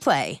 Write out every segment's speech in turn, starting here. Play.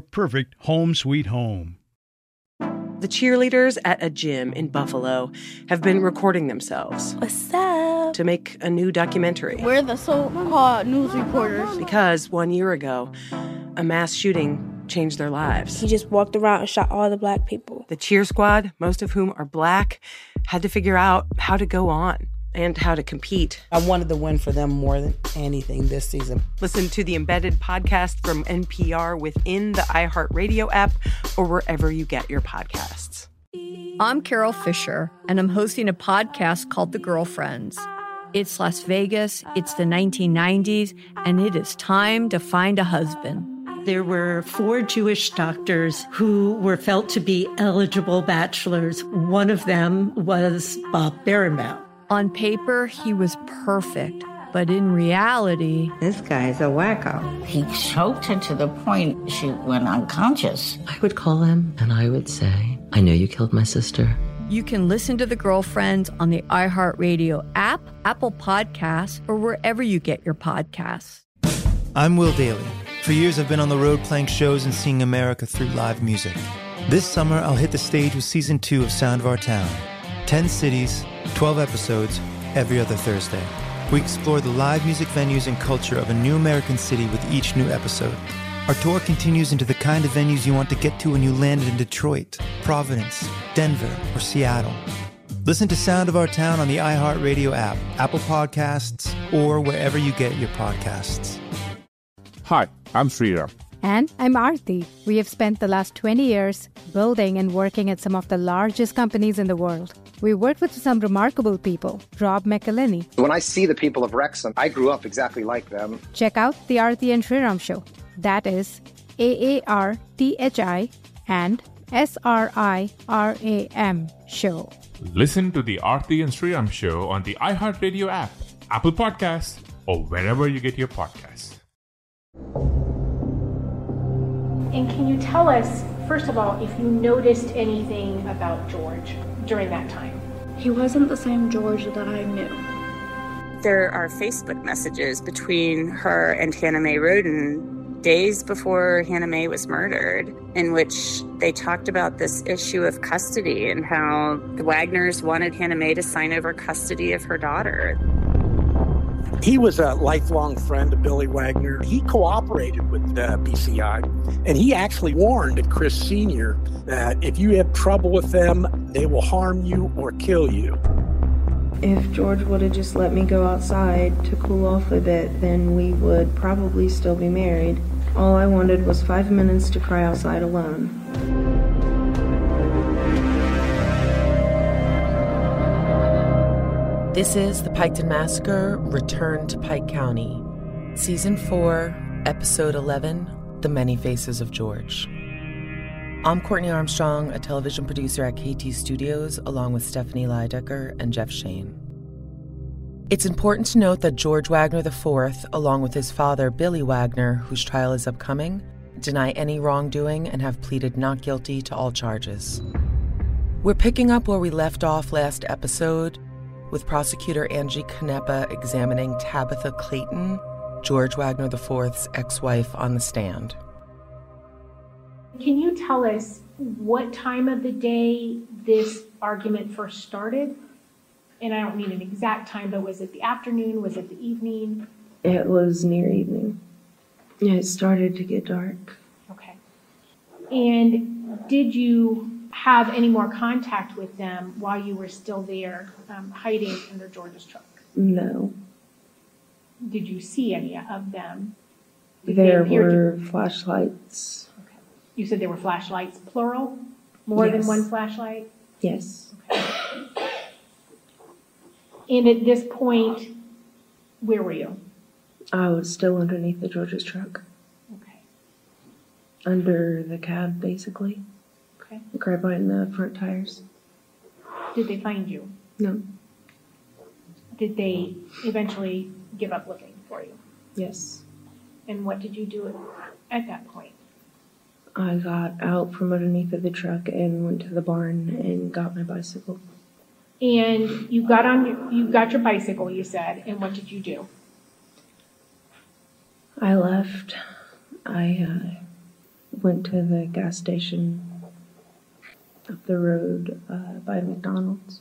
perfect home sweet home. The cheerleaders at a gym in Buffalo have been recording themselves. What's up? To make a new documentary. We're the so-called news reporters. Because 1 year ago, a mass shooting changed their lives. He just walked around and shot all the black people. The cheer squad, most of whom are black, had to figure out how to go on and how to compete. I wanted the win for them more than anything this season. Listen to the Embedded podcast from NPR within the iHeartRadio app or wherever you get your podcasts. I'm Carol Fisher, and I'm hosting a podcast called The Girlfriends. It's Las Vegas, it's the 1990s, and it is time to find a husband. There were four Jewish doctors who were felt to be eligible bachelors. One of them was Bob Barenbaum. On paper, he was perfect, but in reality... This guy's a wacko. He choked her to the point she went unconscious. I would call him, and I would say, I know you killed my sister. You can listen to The Girlfriends on the iHeartRadio app, Apple Podcasts, or wherever you get your podcasts. I'm Will Daly. For years, I've been on the road playing shows and seeing America through live music. This summer, I'll hit the stage with Season 2 of Sound of Our Town. 10 cities, 12 episodes, every other Thursday. We explore the live music venues and culture of a new American city with each new episode. Our tour continues into the kind of venues you want to get to when you landed in Detroit, Providence, Denver, or Seattle. Listen to Sound of Our Town on the iHeartRadio app, Apple Podcasts, or wherever you get your podcasts. Hi, I'm Sriram. And I'm Aarti. We have spent the last 20 years building and working at some of the largest companies in the world. We worked with some remarkable people. Rob McElhenney. When I see the people of Wrexham, I grew up exactly like them. Check out The Aarti and Sriram Show. That is AARTHI and SRIRAM Show. Listen to The Aarti and Sriram Show on the iHeartRadio app, Apple Podcasts, or wherever you get your podcasts. And can you tell us, first of all, if you noticed anything about George during that time? He wasn't the same George that I knew. There are Facebook messages between her and Hannah Mae Roden days before Hannah Mae was murdered, in which they talked about this issue of custody and how the Wagners wanted Hannah Mae to sign over custody of her daughter. He was a lifelong friend of Billy Wagner. He cooperated with BCI, and he actually warned Chris Sr. that if you have trouble with them, they will harm you or kill you. If George would have just let me go outside to cool off a bit, then we would probably still be married. All I wanted was 5 minutes to cry outside alone. This is The Piketon Massacre, Return to Pike County. Season 4, Episode 11, The Many Faces of George. I'm Courtney Armstrong, a television producer at KT Studios, along with Stephanie Lidecker and Jeff Shane. It's important to note that George Wagner IV, along with his father, Billy Wagner, whose trial is upcoming, deny any wrongdoing and have pleaded not guilty to all charges. We're picking up where we left off last episode, with prosecutor Angie Canepa examining Tabitha Clayton, George Wagner IV's ex-wife, on the stand. Can you tell us what time of the day this argument first started? And I don't mean an exact time, but was it the afternoon? Was it the evening? It was near evening. It started to get dark. Okay. And did you have any more contact with them while you were still there hiding under George's truck? No. Did you see any of them? There were flashlights. Okay. You said there were flashlights, plural? More than one flashlight? Yes. Okay. And at this point, where were you? I was still underneath the George's truck. Okay. Under the cab, basically. Okay. Like right behind the front tires. Did they find you? No. Did they eventually give up looking for you? Yes. And what did you do at that point? I got out from underneath of the truck and went to the barn and got my bicycle. And you got on your bicycle, you said, and what did you do? I left. I went to the gas station up the road by McDonald's.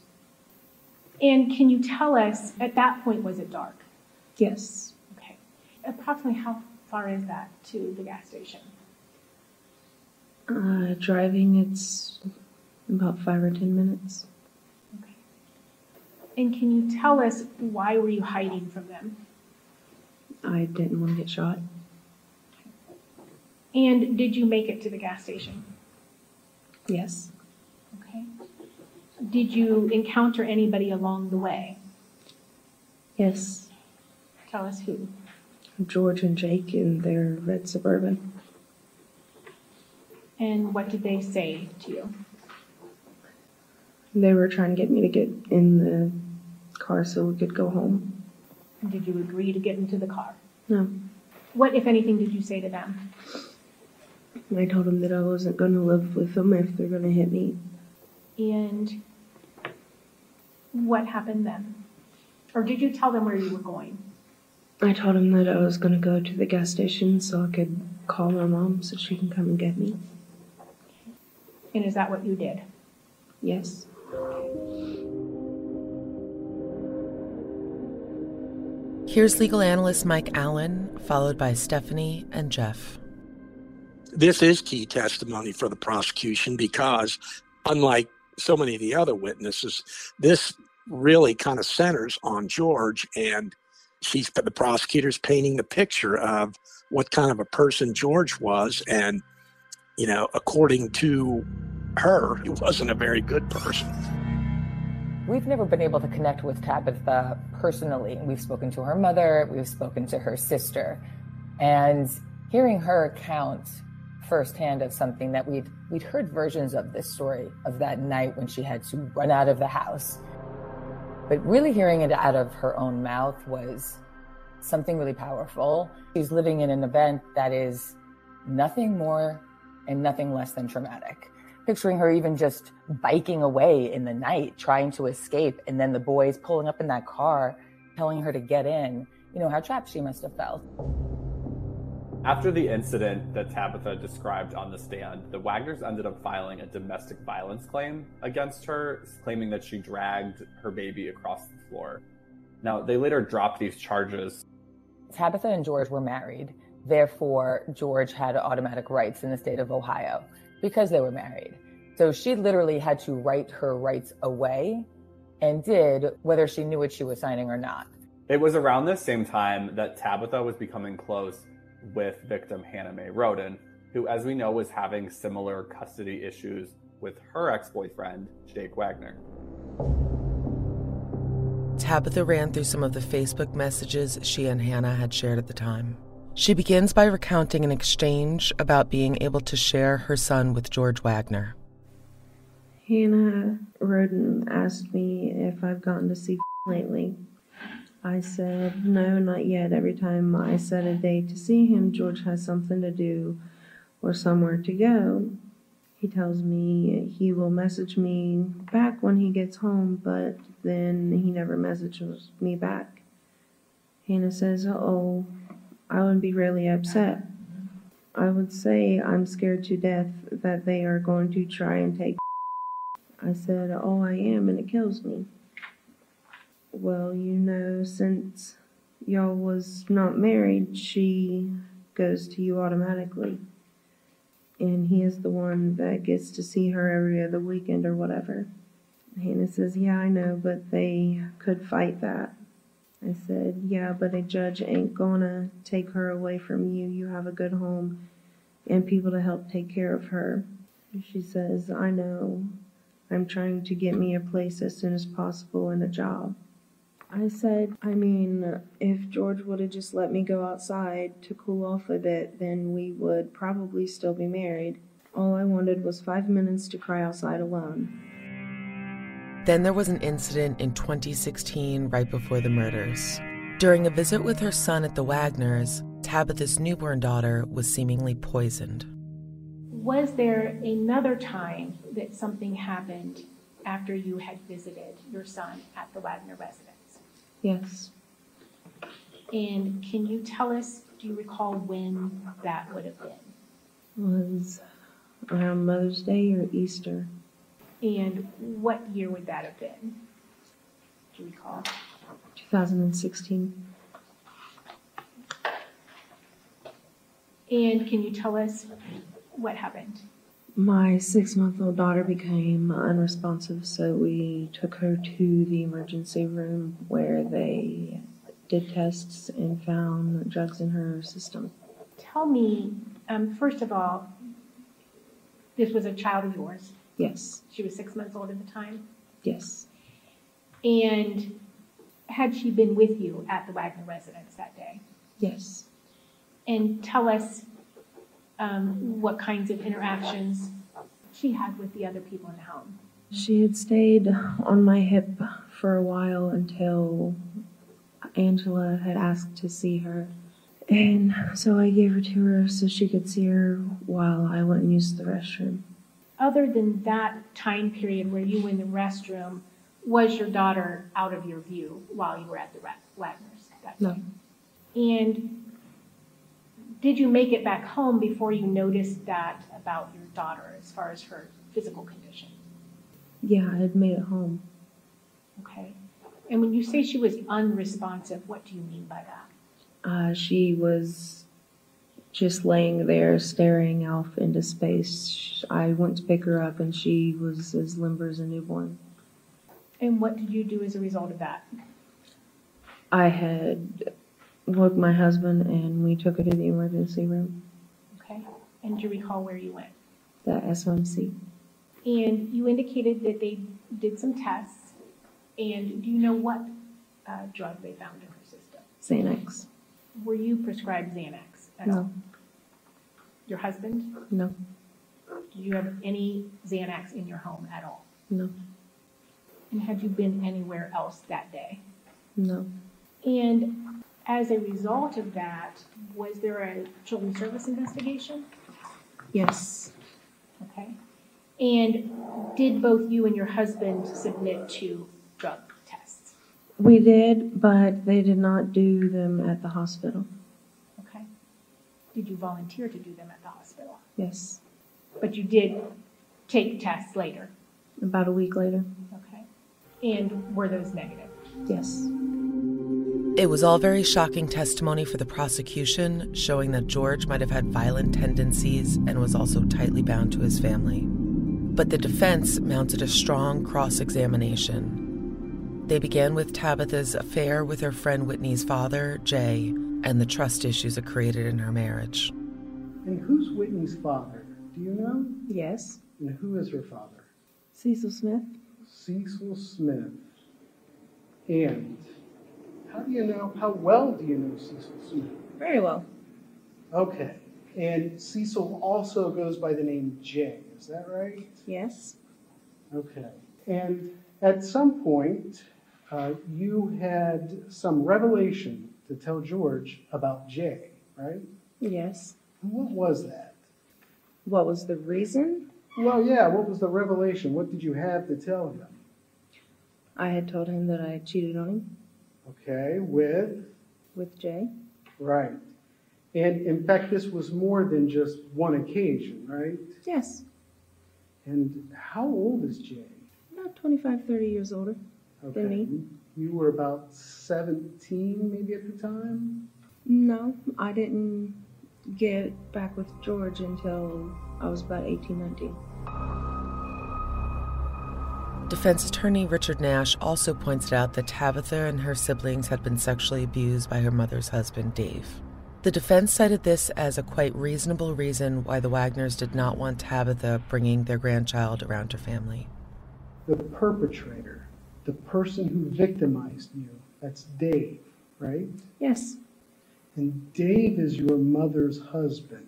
And can you tell us, at that point, was it dark? Yes. Okay. Approximately how far is that to the gas station? Driving, it's about 5 or 10 minutes. And can you tell us, why were you hiding from them? I didn't want to get shot. And did you make it to the gas station? Yes. Okay. Did you encounter anybody along the way? Yes. Tell us who. George and Jake in their red Suburban. And what did they say to you? They were trying to get me to get in the car so we could go home. Did you agree to get into the car? No. What, if anything, did you say to them? I told them that I wasn't going to live with them if they're going to hit me. And what happened then? Or did you tell them where you were going? I told them that I was going to go to the gas station so I could call my mom so she can come and get me. And is that what you did? Yes. Here's legal analyst Mike Allen, followed by Stephanie and Jeff. This is key testimony for the prosecution because, unlike so many of the other witnesses, this really kind of centers on George, and the prosecutor's painting the picture of what kind of a person George was, and, you know, according to her, he wasn't a very good person. We've never been able to connect with Tabitha personally. We've spoken to her mother, we've spoken to her sister, and hearing her account firsthand of something that we'd heard versions of this story of that night when she had to run out of the house, but really hearing it out of her own mouth was something really powerful. She's living in an event that is nothing more and nothing less than traumatic. Picturing her even just biking away in the night, trying to escape, and then the boys pulling up in that car, telling her to get in, you know, how trapped she must have felt. After the incident that Tabitha described on the stand, the Wagners ended up filing a domestic violence claim against her, claiming that she dragged her baby across the floor. Now, they later dropped these charges. Tabitha and George were married. Therefore, George had automatic rights in the state of Ohio because they were married. So she literally had to write her rights away and did, whether she knew what she was signing or not. It was around this same time that Tabitha was becoming close with victim Hannah Mae Roden, who, as we know, was having similar custody issues with her ex-boyfriend, Jake Wagner. Tabitha ran through some of the Facebook messages she and Hannah had shared at the time. She begins by recounting an exchange about being able to share her son with George Wagner. Hannah Roden asked me if I've gotten to see lately. I said, no, not yet. Every time I set a date to see him, George has something to do or somewhere to go. He tells me he will message me back when he gets home, but then he never messages me back. Hannah says, oh, I would be really upset. I would say I'm scared to death that they are going to try and take. I said, oh, I am, and it kills me. Well, you know, since y'all was not married, she goes to you automatically. And he is the one that gets to see her every other weekend or whatever. Hannah says, yeah, I know, but they could fight that. I said, yeah, but a judge ain't gonna take her away from you. You have a good home and people to help take care of her. She says, I know. I'm trying to get me a place as soon as possible and a job. I said, I mean, if George would have just let me go outside to cool off a bit, then we would probably still be married. All I wanted was 5 minutes to cry outside alone. Then there was an incident in 2016, right before the murders. During a visit with her son at the Wagners, Tabitha's newborn daughter was seemingly poisoned. Was there another time that something happened after you had visited your son at the Wagner residence? Yes. And can you tell us, do you recall when that would have been? Was around Mother's Day or Easter. And what year would that have been? Do you recall? 2016. And can you tell us what happened? My 6-month-old daughter became unresponsive, so we took her to the emergency room where they did tests and found drugs in her system. Tell me, first of all, this was a child of yours? Yes. She was 6 months old at the time? Yes. And had she been with you at the Wagner residence that day? Yes. And tell us what kinds of interactions she had with the other people in the home. She had stayed on my hip for a while until Angela had asked to see her. And so I gave her to her so she could see her while I went and used the restroom. Other than that time period where you were in the restroom, was your daughter out of your view while you were at the Wagner's? No. And did you make it back home before you noticed that about your daughter as far as her physical condition? Yeah, I had made it home. Okay. And when you say she was unresponsive, what do you mean by that? She was just laying there staring off into space. I went to pick her up and she was as limber as a newborn. And what did you do as a result of that? I had woke my husband, and we took her to the emergency room. Okay. And do you recall where you went? The SMC. And you indicated that they did some tests, and do you know what drug they found in her system? Xanax. Were you prescribed Xanax at all? No. Your husband? No. Did you have any Xanax in your home at all? No. And had you been anywhere else that day? No. And as a result of that, was there a children's service investigation? Yes. Okay. And did both you and your husband submit to drug tests? We did, but they did not do them at the hospital. Okay. Did you volunteer to do them at the hospital? Yes. But you did take tests later? About a week later. Okay. And were those negative? Yes. It was all very shocking testimony for the prosecution, showing that George might have had violent tendencies and was also tightly bound to his family. But the defense mounted a strong cross-examination. They began with Tabitha's affair with her friend Whitney's father, Jay, and the trust issues it created in her marriage. And who's Whitney's father? Do you know? Yes. And who is her father? Cecil Smith. Cecil Smith. And how well do you know Cecil Smith? Very well. Okay. And Cecil also goes by the name Jay, is that right? Yes. Okay. And at some point, you had some revelation to tell George about Jay, right? Yes. What was that? What was the reason? Well, yeah, what was the revelation? What did you have to tell him? I had told him that I cheated on him. Okay, with? With Jay. Right. And in fact, this was more than just one occasion, right? Yes. And how old is Jay? About 25, 30 years older than me. You were about 17 maybe at the time? No, I didn't get back with George until I was about 18, 19. Defense attorney Richard Nash also pointed out that Tabitha and her siblings had been sexually abused by her mother's husband, Dave. The defense cited this as a quite reasonable reason why the Wagners did not want Tabitha bringing their grandchild around her family. The perpetrator, the person who victimized you, that's Dave, right? Yes. And Dave is your mother's husband.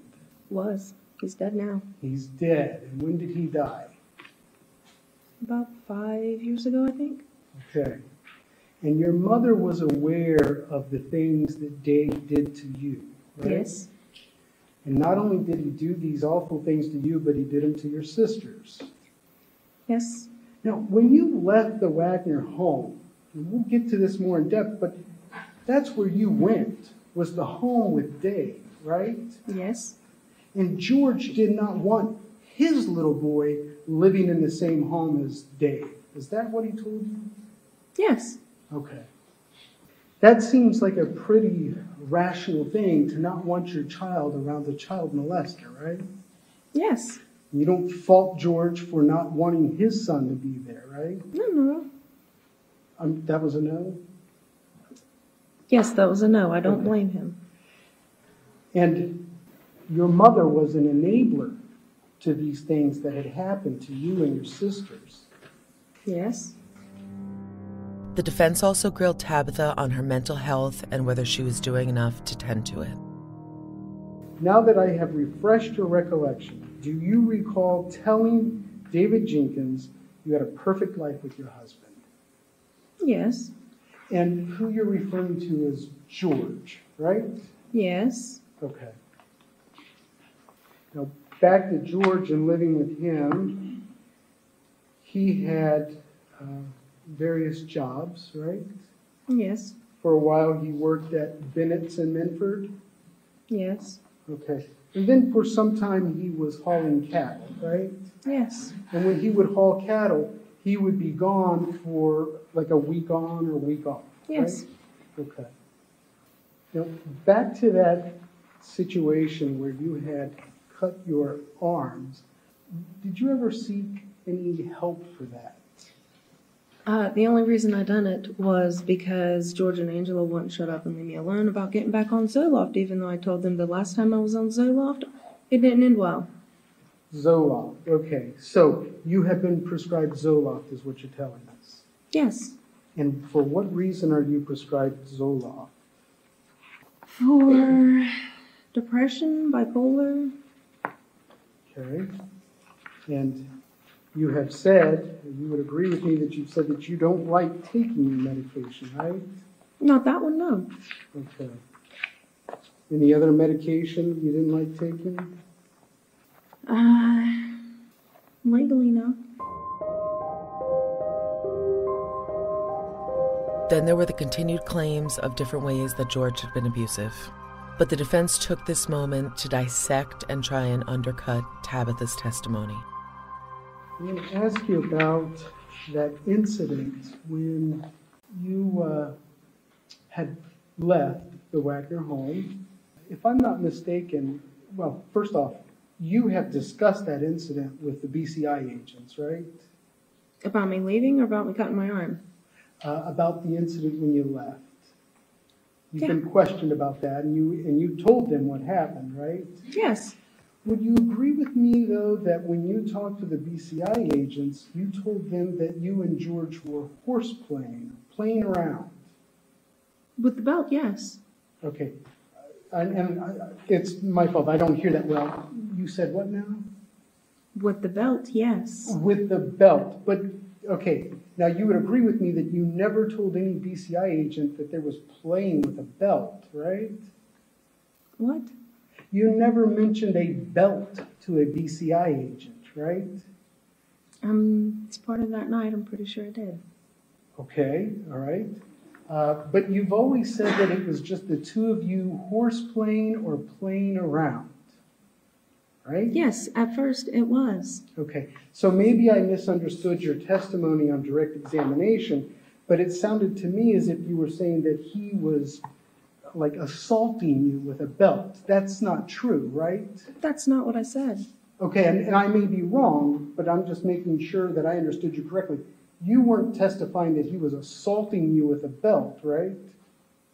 Was. He's dead now. He's dead. And when did he die? About 5 years ago, I think. Okay. And your mother was aware of the things that Dave did to you, right? Yes. And not only did he do these awful things to you, but he did them to your sisters. Yes. Now, when you left the Wagner home, and we'll get to this more in depth, but that's where you went, was the home with Dave, right? Yes. And George did not want his little boy living in the same home as Dave. Is that what he told you? Yes. Okay. That seems like a pretty rational thing to not want your child around a child molester, right? Yes. You don't fault George for not wanting his son to be there, right? No. That was a no? Yes, that was a no. I don't blame him. And your mother was an enabler to these things that had happened to you and your sisters. Yes. The defense also grilled Tabitha on her mental health and whether she was doing enough to tend to it. Now that I have refreshed your recollection, do you recall telling David Jenkins you had a perfect life with your husband? Yes. And who you're referring to is George, right? Yes. Okay. Now, back to George and living with him. He had various jobs, right? Yes. For a while he worked at Bennett's in Menford? Yes. Okay. And then for some time he was hauling cattle, right? Yes. And when he would haul cattle, he would be gone for like a week on or a week off. Yes. Right? Okay. Now, back to that situation where you had cut your arms. Did you ever seek any help for that? The only reason I done it was because George and Angela wouldn't shut up and leave me alone about getting back on Zoloft, even though I told them the last time I was on Zoloft, it didn't end well. Zoloft, okay. So you have been prescribed Zoloft is what you're telling us? Yes. And for what reason are you prescribed Zoloft? For depression, bipolar. Okay. And you have said, and you would agree with me that you've said that you don't like taking your medication, right? Not that one, no. Okay. Any other medication you didn't like taking? Legally, no. Then there were the continued claims of different ways that George had been abusive. But the defense took this moment to dissect and try and undercut Tabitha's testimony. I'm going to ask you about that incident when you had left the Wagner home. If I'm not mistaken, well, first off, you have discussed that incident with the BCI agents, right? About me leaving or about me cutting my arm? About the incident when you left. You've been questioned about that, and you told them what happened, right? Yes. Would you agree with me, though, that when you talked to the BCI agents, you told them that you and George were horseplaying, playing around? With the belt, yes. Okay. And it's my fault. I don't hear that well. You said what now? With the belt, yes. With the belt. But, okay, now you would agree with me that you never told any BCI agent that there was playing with a belt, right? What? You never mentioned a belt to a BCI agent, right? It's part of that night. I'm pretty sure I did. Okay, all right. But you've always said that it was just the two of you horse playing or playing around, right? Yes, at first it was. Okay, so maybe I misunderstood your testimony on direct examination, but it sounded to me as if you were saying that he was like assaulting you with a belt. That's not true, right? That's not what I said. Okay, and I may be wrong, but I'm just making sure that I understood you correctly. You weren't testifying that he was assaulting you with a belt, right?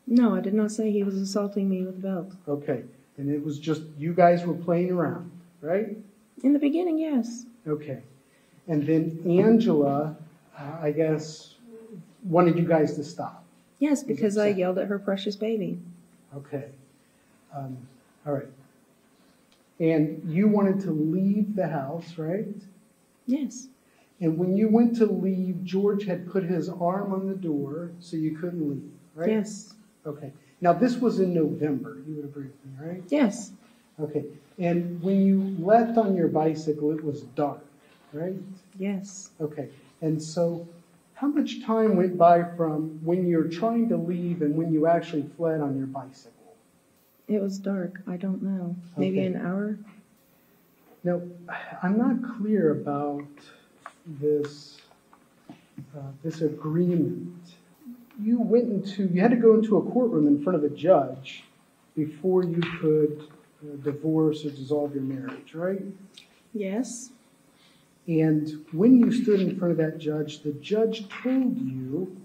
No, I did not say he was assaulting me with a belt. Okay, and it was just you guys were playing around, right? In the beginning, yes. Okay, and then Angela, I guess, wanted you guys to stop. Yes, because I yelled at her precious baby. Okay, all right. And you wanted to leave the house, right? Yes. And when you went to leave, George had put his arm on the door, so you couldn't leave, right? Yes. Okay. Now, this was in November. You would agree with me, right? Yes. Okay. And when you left on your bicycle, it was dark, right? Yes. Okay. And so how much time went by from when you're trying to leave and when you actually fled on your bicycle? It was dark. I don't know. Maybe an hour? Now, I'm not clear about this agreement. You had to go into a courtroom in front of a judge before you could divorce or dissolve your marriage, right? Yes. And when you stood in front of that judge, the judge told you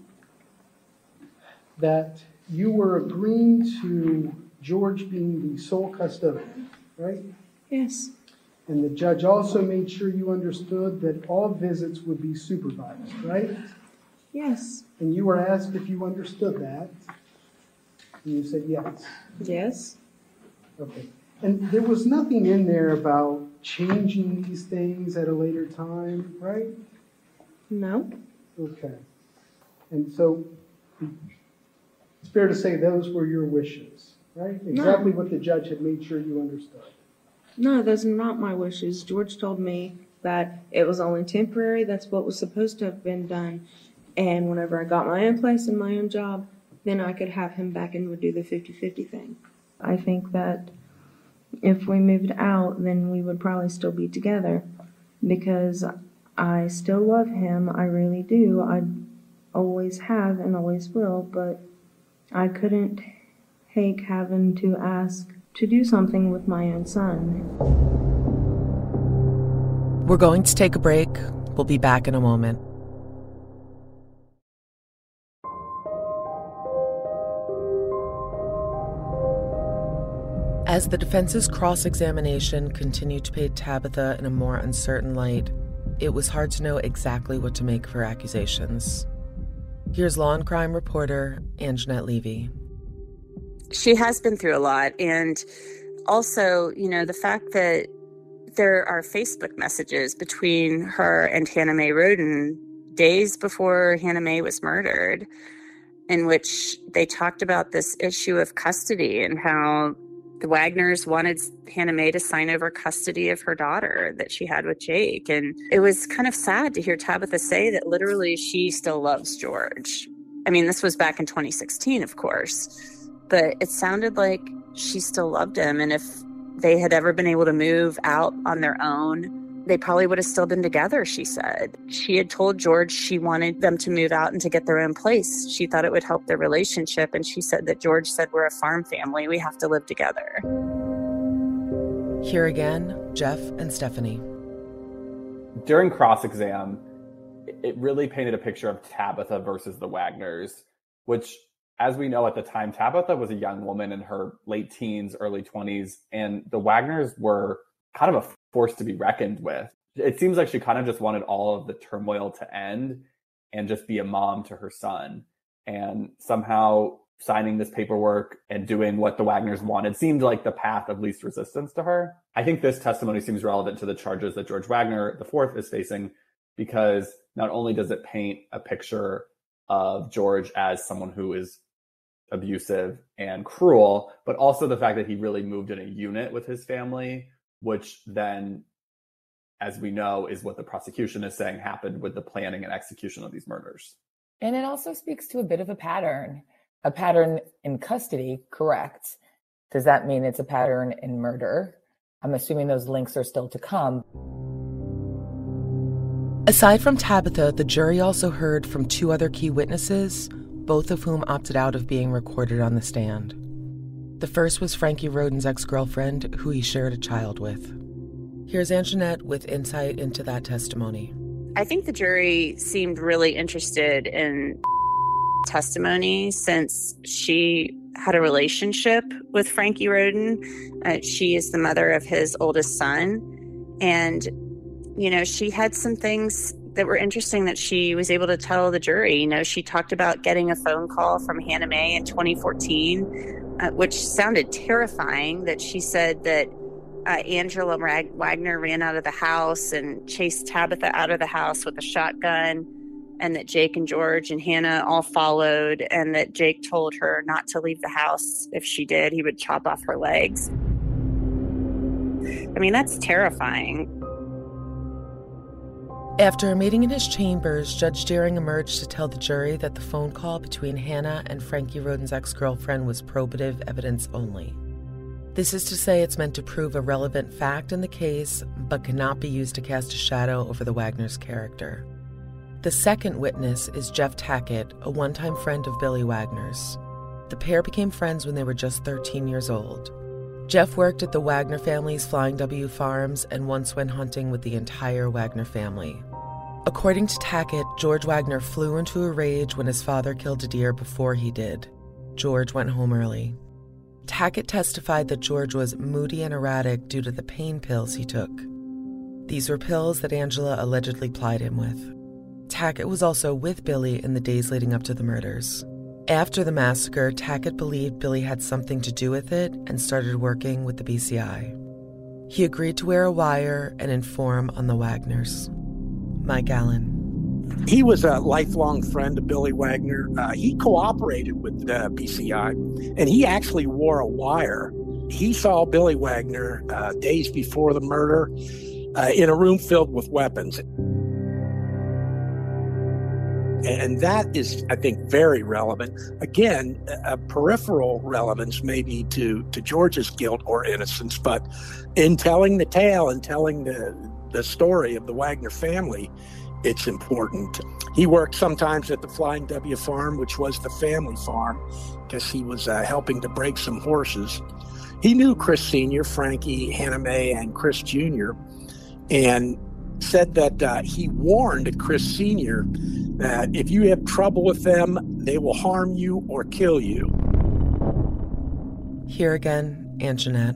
that you were agreeing to George being the sole custodian, right? Yes. And the judge also made sure you understood that all visits would be supervised, right? Yes. And you were asked if you understood that, and you said yes. Yes. Okay. And there was nothing in there about changing these things at a later time, right? No. Okay. And so it's fair to say those were your wishes, right? Exactly what the judge had made sure you understood. No, those are not my wishes. George told me that it was only temporary. That's what was supposed to have been done. And whenever I got my own place and my own job, then I could have him back and would do the 50-50 thing. I think that if we moved out, then we would probably still be together because I still love him. I really do. I always have and always will, but I couldn't take having to ask to do something with my own son. We're going to take a break. We'll be back in a moment. As the defense's cross-examination continued to paint Tabitha in a more uncertain light, it was hard to know exactly what to make of her accusations. Here's Law and Crime reporter Anjanette Levy. She has been through a lot, and also, you know, the fact that there are Facebook messages between her and Hannah Mae Roden days before Hannah Mae was murdered, in which they talked about this issue of custody and how the Wagners wanted Hannah Mae to sign over custody of her daughter that she had with Jake. And it was kind of sad to hear Tabitha say that literally she still loves George. I mean, this was back in 2016, of course. But it sounded like she still loved him. And if they had ever been able to move out on their own They probably would have still been together, she said. She had told George she wanted them to move out and to get their own place. She thought it would help their relationship. And she said that George said, "We're a farm family. We have to live together." Here again, Jeff and Stephanie. During cross-exam, it really painted a picture of Tabitha versus the Wagners, which, as we know at the time, Tabitha was a young woman in her late teens, early 20s, and the Wagners were kind of a force to be reckoned with. It seems like she kind of just wanted all of the turmoil to end and just be a mom to her son. And somehow signing this paperwork and doing what the Wagners wanted seemed like the path of least resistance to her. I think this testimony seems relevant to the charges that George Wagner IV is facing, because not only does it paint a picture of George as someone who is abusive and cruel, but also the fact that he really moved in a unit with his family, which then, as we know, is what the prosecution is saying happened with the planning and execution of these murders. And it also speaks to a bit of a pattern in custody, correct? Does that mean it's a pattern in murder? I'm assuming those links are still to come. Aside from Tabitha, the jury also heard from two other key witnesses, both of whom opted out of being recorded on the stand. The first was Frankie Roden's ex-girlfriend, who he shared a child with. Here's Anjanette with insight into that testimony. I think the jury seemed really interested in testimony since she had a relationship with Frankie Roden. She is the mother of his oldest son, and you know, she had some things that were interesting that she was able to tell the jury. You know, she talked about getting a phone call from Hannah Mae in 2014, which sounded terrifying, that she said that Angela Wagner ran out of the house and chased Tabitha out of the house with a shotgun, and that Jake and George and Hannah all followed, and that Jake told her not to leave the house. If she did, he would chop off her legs. I mean, that's terrifying. After a meeting in his chambers, Judge Deering emerged to tell the jury that the phone call between Hannah and Frankie Roden's ex-girlfriend was probative evidence only. This is to say it's meant to prove a relevant fact in the case, but cannot be used to cast a shadow over the Wagner's character. The second witness is Jeff Tackett, a one-time friend of Billy Wagner's. The pair became friends when they were just 13 years old. Jeff worked at the Wagner family's Flying W Farms and once went hunting with the entire Wagner family. According to Tackett, George Wagner flew into a rage when his father killed a deer before he did. George went home early. Tackett testified that George was moody and erratic due to the pain pills he took. These were pills that Angela allegedly plied him with. Tackett was also with Billy in the days leading up to the murders. After the massacre, Tackett believed Billy had something to do with it and started working with the BCI. He agreed to wear a wire and inform on the Wagners. Mike Allen. He was a lifelong friend of Billy Wagner. He cooperated with the BCI, and he actually wore a wire. He saw Billy Wagner days before the murder in a room filled with weapons. And that is, I think, very relevant. Again, a peripheral relevance maybe to George's guilt or innocence, but in telling the tale and telling the story of the Wagner family, it's important. He worked sometimes at the Flying W Farm, which was the family farm, because he was helping to break some horses. He knew Chris Sr., Frankie, Hannah Mae, and Chris Jr., and said that he warned Chris Sr. that if you have trouble with them, they will harm you or kill you. Here again, Anjanette.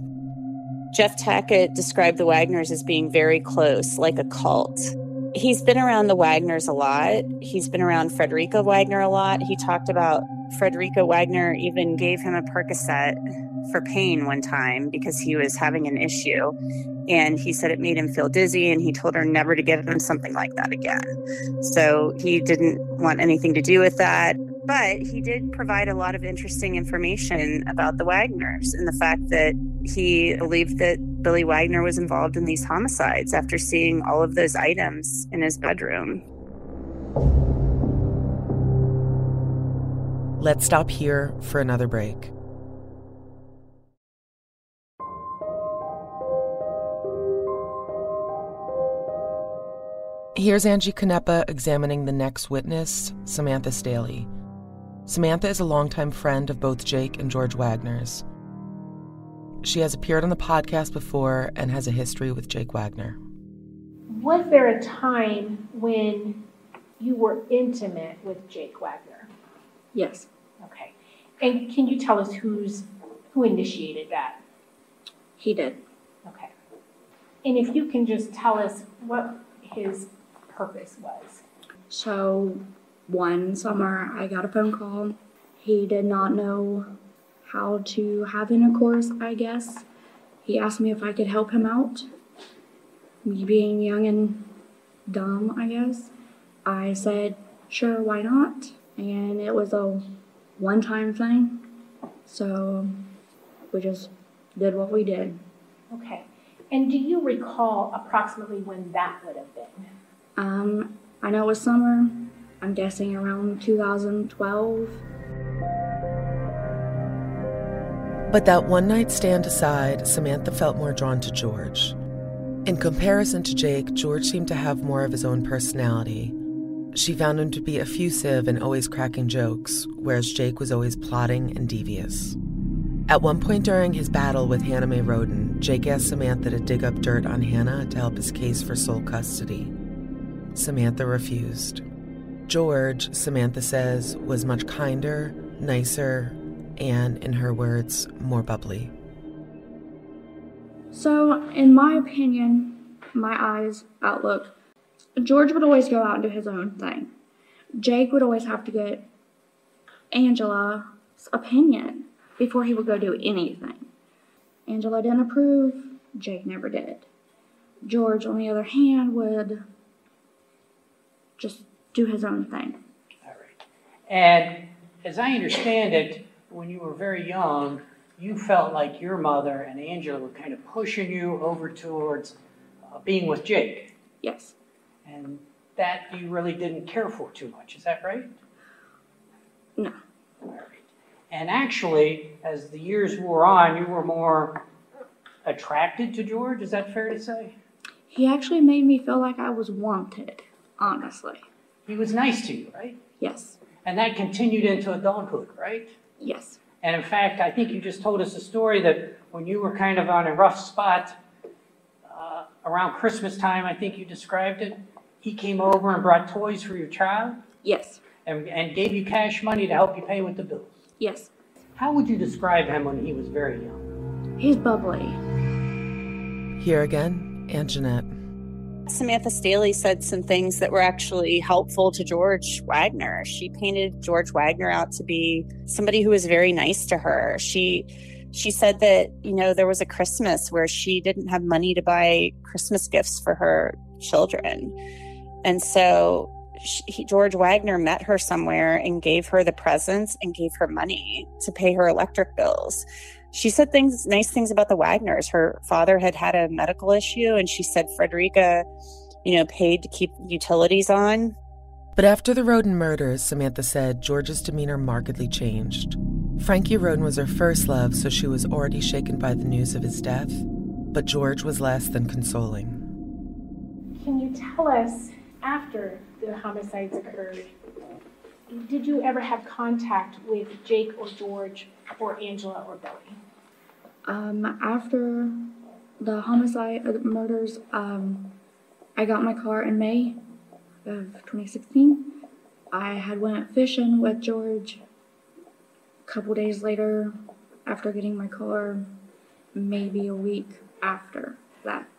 Jeff Tackett described the Wagners as being very close, like a cult. He's been around the Wagners a lot. He's been around Frederica Wagner a lot. He talked about Frederica Wagner even gave him a Percocet for pain one time because he was having an issue. And he said it made him feel dizzy, and he told her never to give him something like that again. So he didn't want anything to do with that. But he did provide a lot of interesting information about the Wagners and the fact that he believed that Billy Wagner was involved in these homicides after seeing all of those items in his bedroom. Let's stop here for another break. here's Angie Canepa examining the next witness, Samantha Staley. Samantha is a longtime friend of both Jake and George Wagner's. She has appeared on the podcast before and has a history with Jake Wagner. Was there a time when you were intimate with Jake Wagner? Yes. Okay. And can you tell us who initiated that? He did. Okay. And if you can just tell us what his purpose was. So one summer I got a phone call. He did not know how to have intercourse, I guess. He asked me if I could help him out. Me being young and dumb, I guess, I said, sure, why not? And it was a one-time thing, so we just did what we did. Okay. And do you recall approximately when that would have been? I know it was summer. I'm guessing around 2012. But that one-night stand aside, Samantha felt more drawn to George. In comparison to Jake, George seemed to have more of his own personality. She found him to be effusive and always cracking jokes, whereas Jake was always plotting and devious. At one point during his battle with Hannah Mae Roden, Jake asked Samantha to dig up dirt on Hannah to help his case for sole custody. Samantha refused. George, Samantha says, was much kinder, nicer, and, in her words, more bubbly. So, in my opinion, my eyes, outlook, George would always go out and do his own thing. Jake would always have to get Angela's opinion before he would go do anything. Angela didn't approve, Jake never did. George, on the other hand, would just do his own thing. All right. And as I understand it, when you were very young, you felt like your mother and Angela were kind of pushing you over towards being with Jake. Yes. And that you really didn't care for too much, is that right? No. All right. And actually, as the years wore on, you were more attracted to George, is that fair to say? He actually made me feel like I was wanted, honestly. He was nice to you, right? Yes. And that continued into adulthood, right? Yes. And in fact, I think you just told us a story that when you were kind of on a rough spot around Christmas time, I think you described it, he came over and brought toys for your child? Yes. And gave you cash money to help you pay with the bills? Yes. How would you describe him when he was very young? He's bubbly. Here again, Aunt Jeanette. Samantha Staley said some things that were actually helpful to George Wagner. She painted George Wagner out to be somebody who was very nice to her. She said that, you know, there was a Christmas where she didn't have money to buy Christmas gifts for her children. And so George Wagner met her somewhere and gave her the presents and gave her money to pay her electric bills. She said nice things about the Wagners. Her father had a medical issue, and she said Frederica, paid to keep utilities on. But after the Roden murders, Samantha said George's demeanor markedly changed. Frankie Roden was her first love, so she was already shaken by the news of his death. But George was less than consoling. Can you tell us, after the homicides occurred, did you ever have contact with Jake or George or Angela or Billy? After the murders, I got my car in May of 2016. I had went fishing with George. A couple days later, after getting my car, maybe a week after that.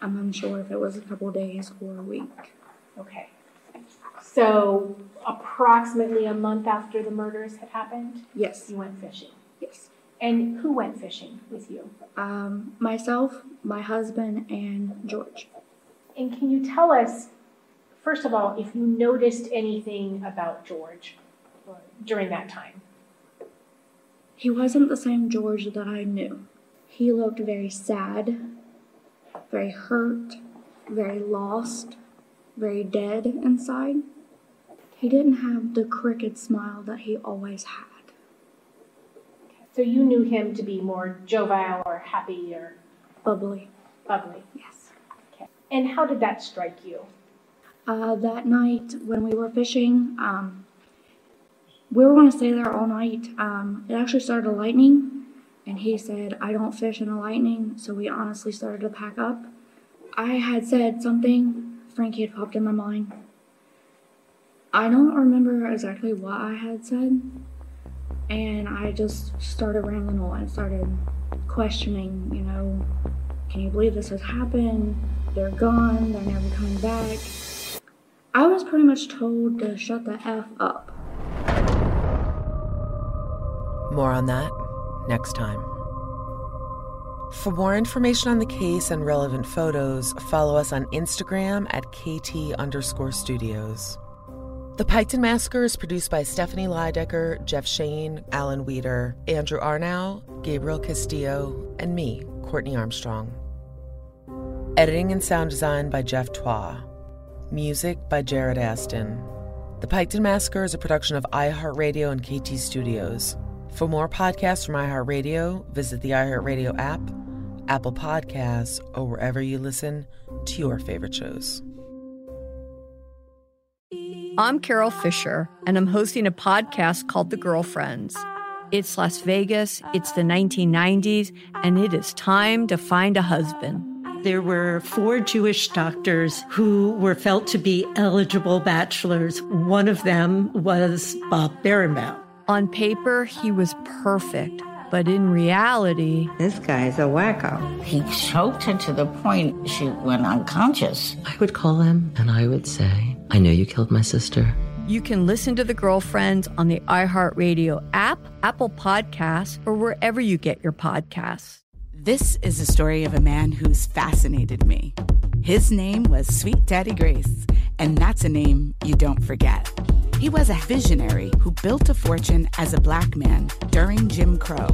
I'm unsure if it was a couple days or a week. Okay. So approximately a month after the murders had happened? Yes. You went fishing? Yes. And who went fishing with you? Myself, my husband, and George. And can you tell us, first of all, if you noticed anything about George during that time? He wasn't the same George that I knew. He looked very sad, very hurt, very lost, very dead inside. He didn't have the crooked smile that he always had. So you knew him to be more jovial or happy or... Bubbly. Bubbly. Yes. Okay. And how did that strike you? that night when we were fishing. We were going to stay there all night. It actually started lightning, and he said, "I don't fish in the lightning," so we honestly started to pack up. I had said something, Frankie had popped in my mind. I don't remember exactly what I had said, and I just started rambling on and started questioning, you know, can you believe this has happened? They're gone, they're never coming back. I was pretty much told to shut the F up. More on that next time. For more information on the case and relevant photos, follow us on Instagram at KT_studios. The Piketon Massacre is produced by Stephanie Lidecker, Jeff Shane, Alan Weeder, Andrew Arnau, Gabriel Castillo, and me, Courtney Armstrong. Editing and sound design by Jeff Twa. Music by Jared Aston. The Piketon Massacre is a production of iHeartRadio and KT Studios. For more podcasts from iHeartRadio, visit the iHeartRadio app, Apple Podcasts, or wherever you listen to your favorite shows. I'm Carol Fisher, and I'm hosting a podcast called The Girlfriends. It's Las Vegas, it's the 1990s, and it is time to find a husband. There were 4 Jewish doctors who were felt to be eligible bachelors. One of them was Bob Berenbaum. On paper, he was perfect, but in reality... This guy's a wacko. He choked her to the point she went unconscious. I would call him, and I would say... I know you killed my sister. You can listen to The Girlfriends on the iHeartRadio app, Apple Podcasts, or wherever you get your podcasts. This is the story of a man who's fascinated me. His name was Sweet Daddy Grace, and that's a name you don't forget. He was a visionary who built a fortune as a black man during Jim Crow,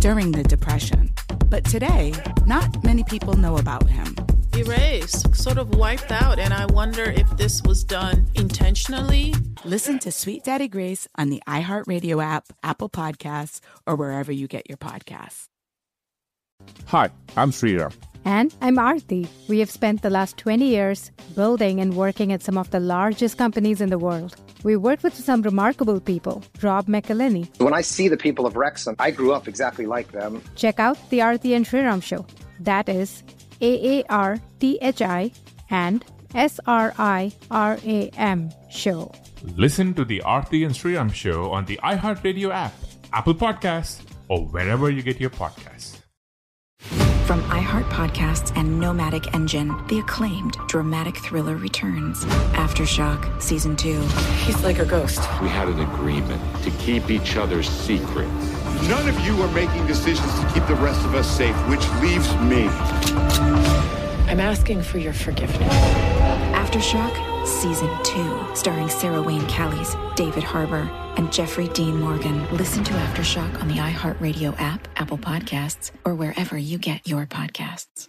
during the Depression. But today, not many people know about him. Erased, sort of wiped out, and I wonder if this was done intentionally. Listen to Sweet Daddy Grace on the iHeartRadio app, Apple Podcasts, or wherever you get your podcasts. Hi, I'm Sridhar. And I'm Aarti. We have spent the last 20 years building and working at some of the largest companies in the world. We worked with some remarkable people. Rob McElhenney. When I see the people of Wrexham, I grew up exactly like them. Check out the Aarti and Sriram show. That is... AARTHI and SRIRAM show. Listen to the Aarti and Sriram show on the iHeartRadio app, Apple Podcasts, or wherever you get your podcasts. From iHeart Podcasts and Nomadic Engine, the acclaimed dramatic thriller returns. Aftershock Season 2. He's like a ghost. We had an agreement to keep each other's secrets. None of you are making decisions to keep the rest of us safe, which leaves me. I'm asking for your forgiveness. Aftershock Season 2, starring Sarah Wayne Callies, David Harbour, and Jeffrey Dean Morgan. Listen to Aftershock on the iHeartRadio app, Apple Podcasts, or wherever you get your podcasts.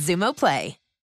Zumo Play.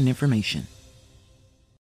information.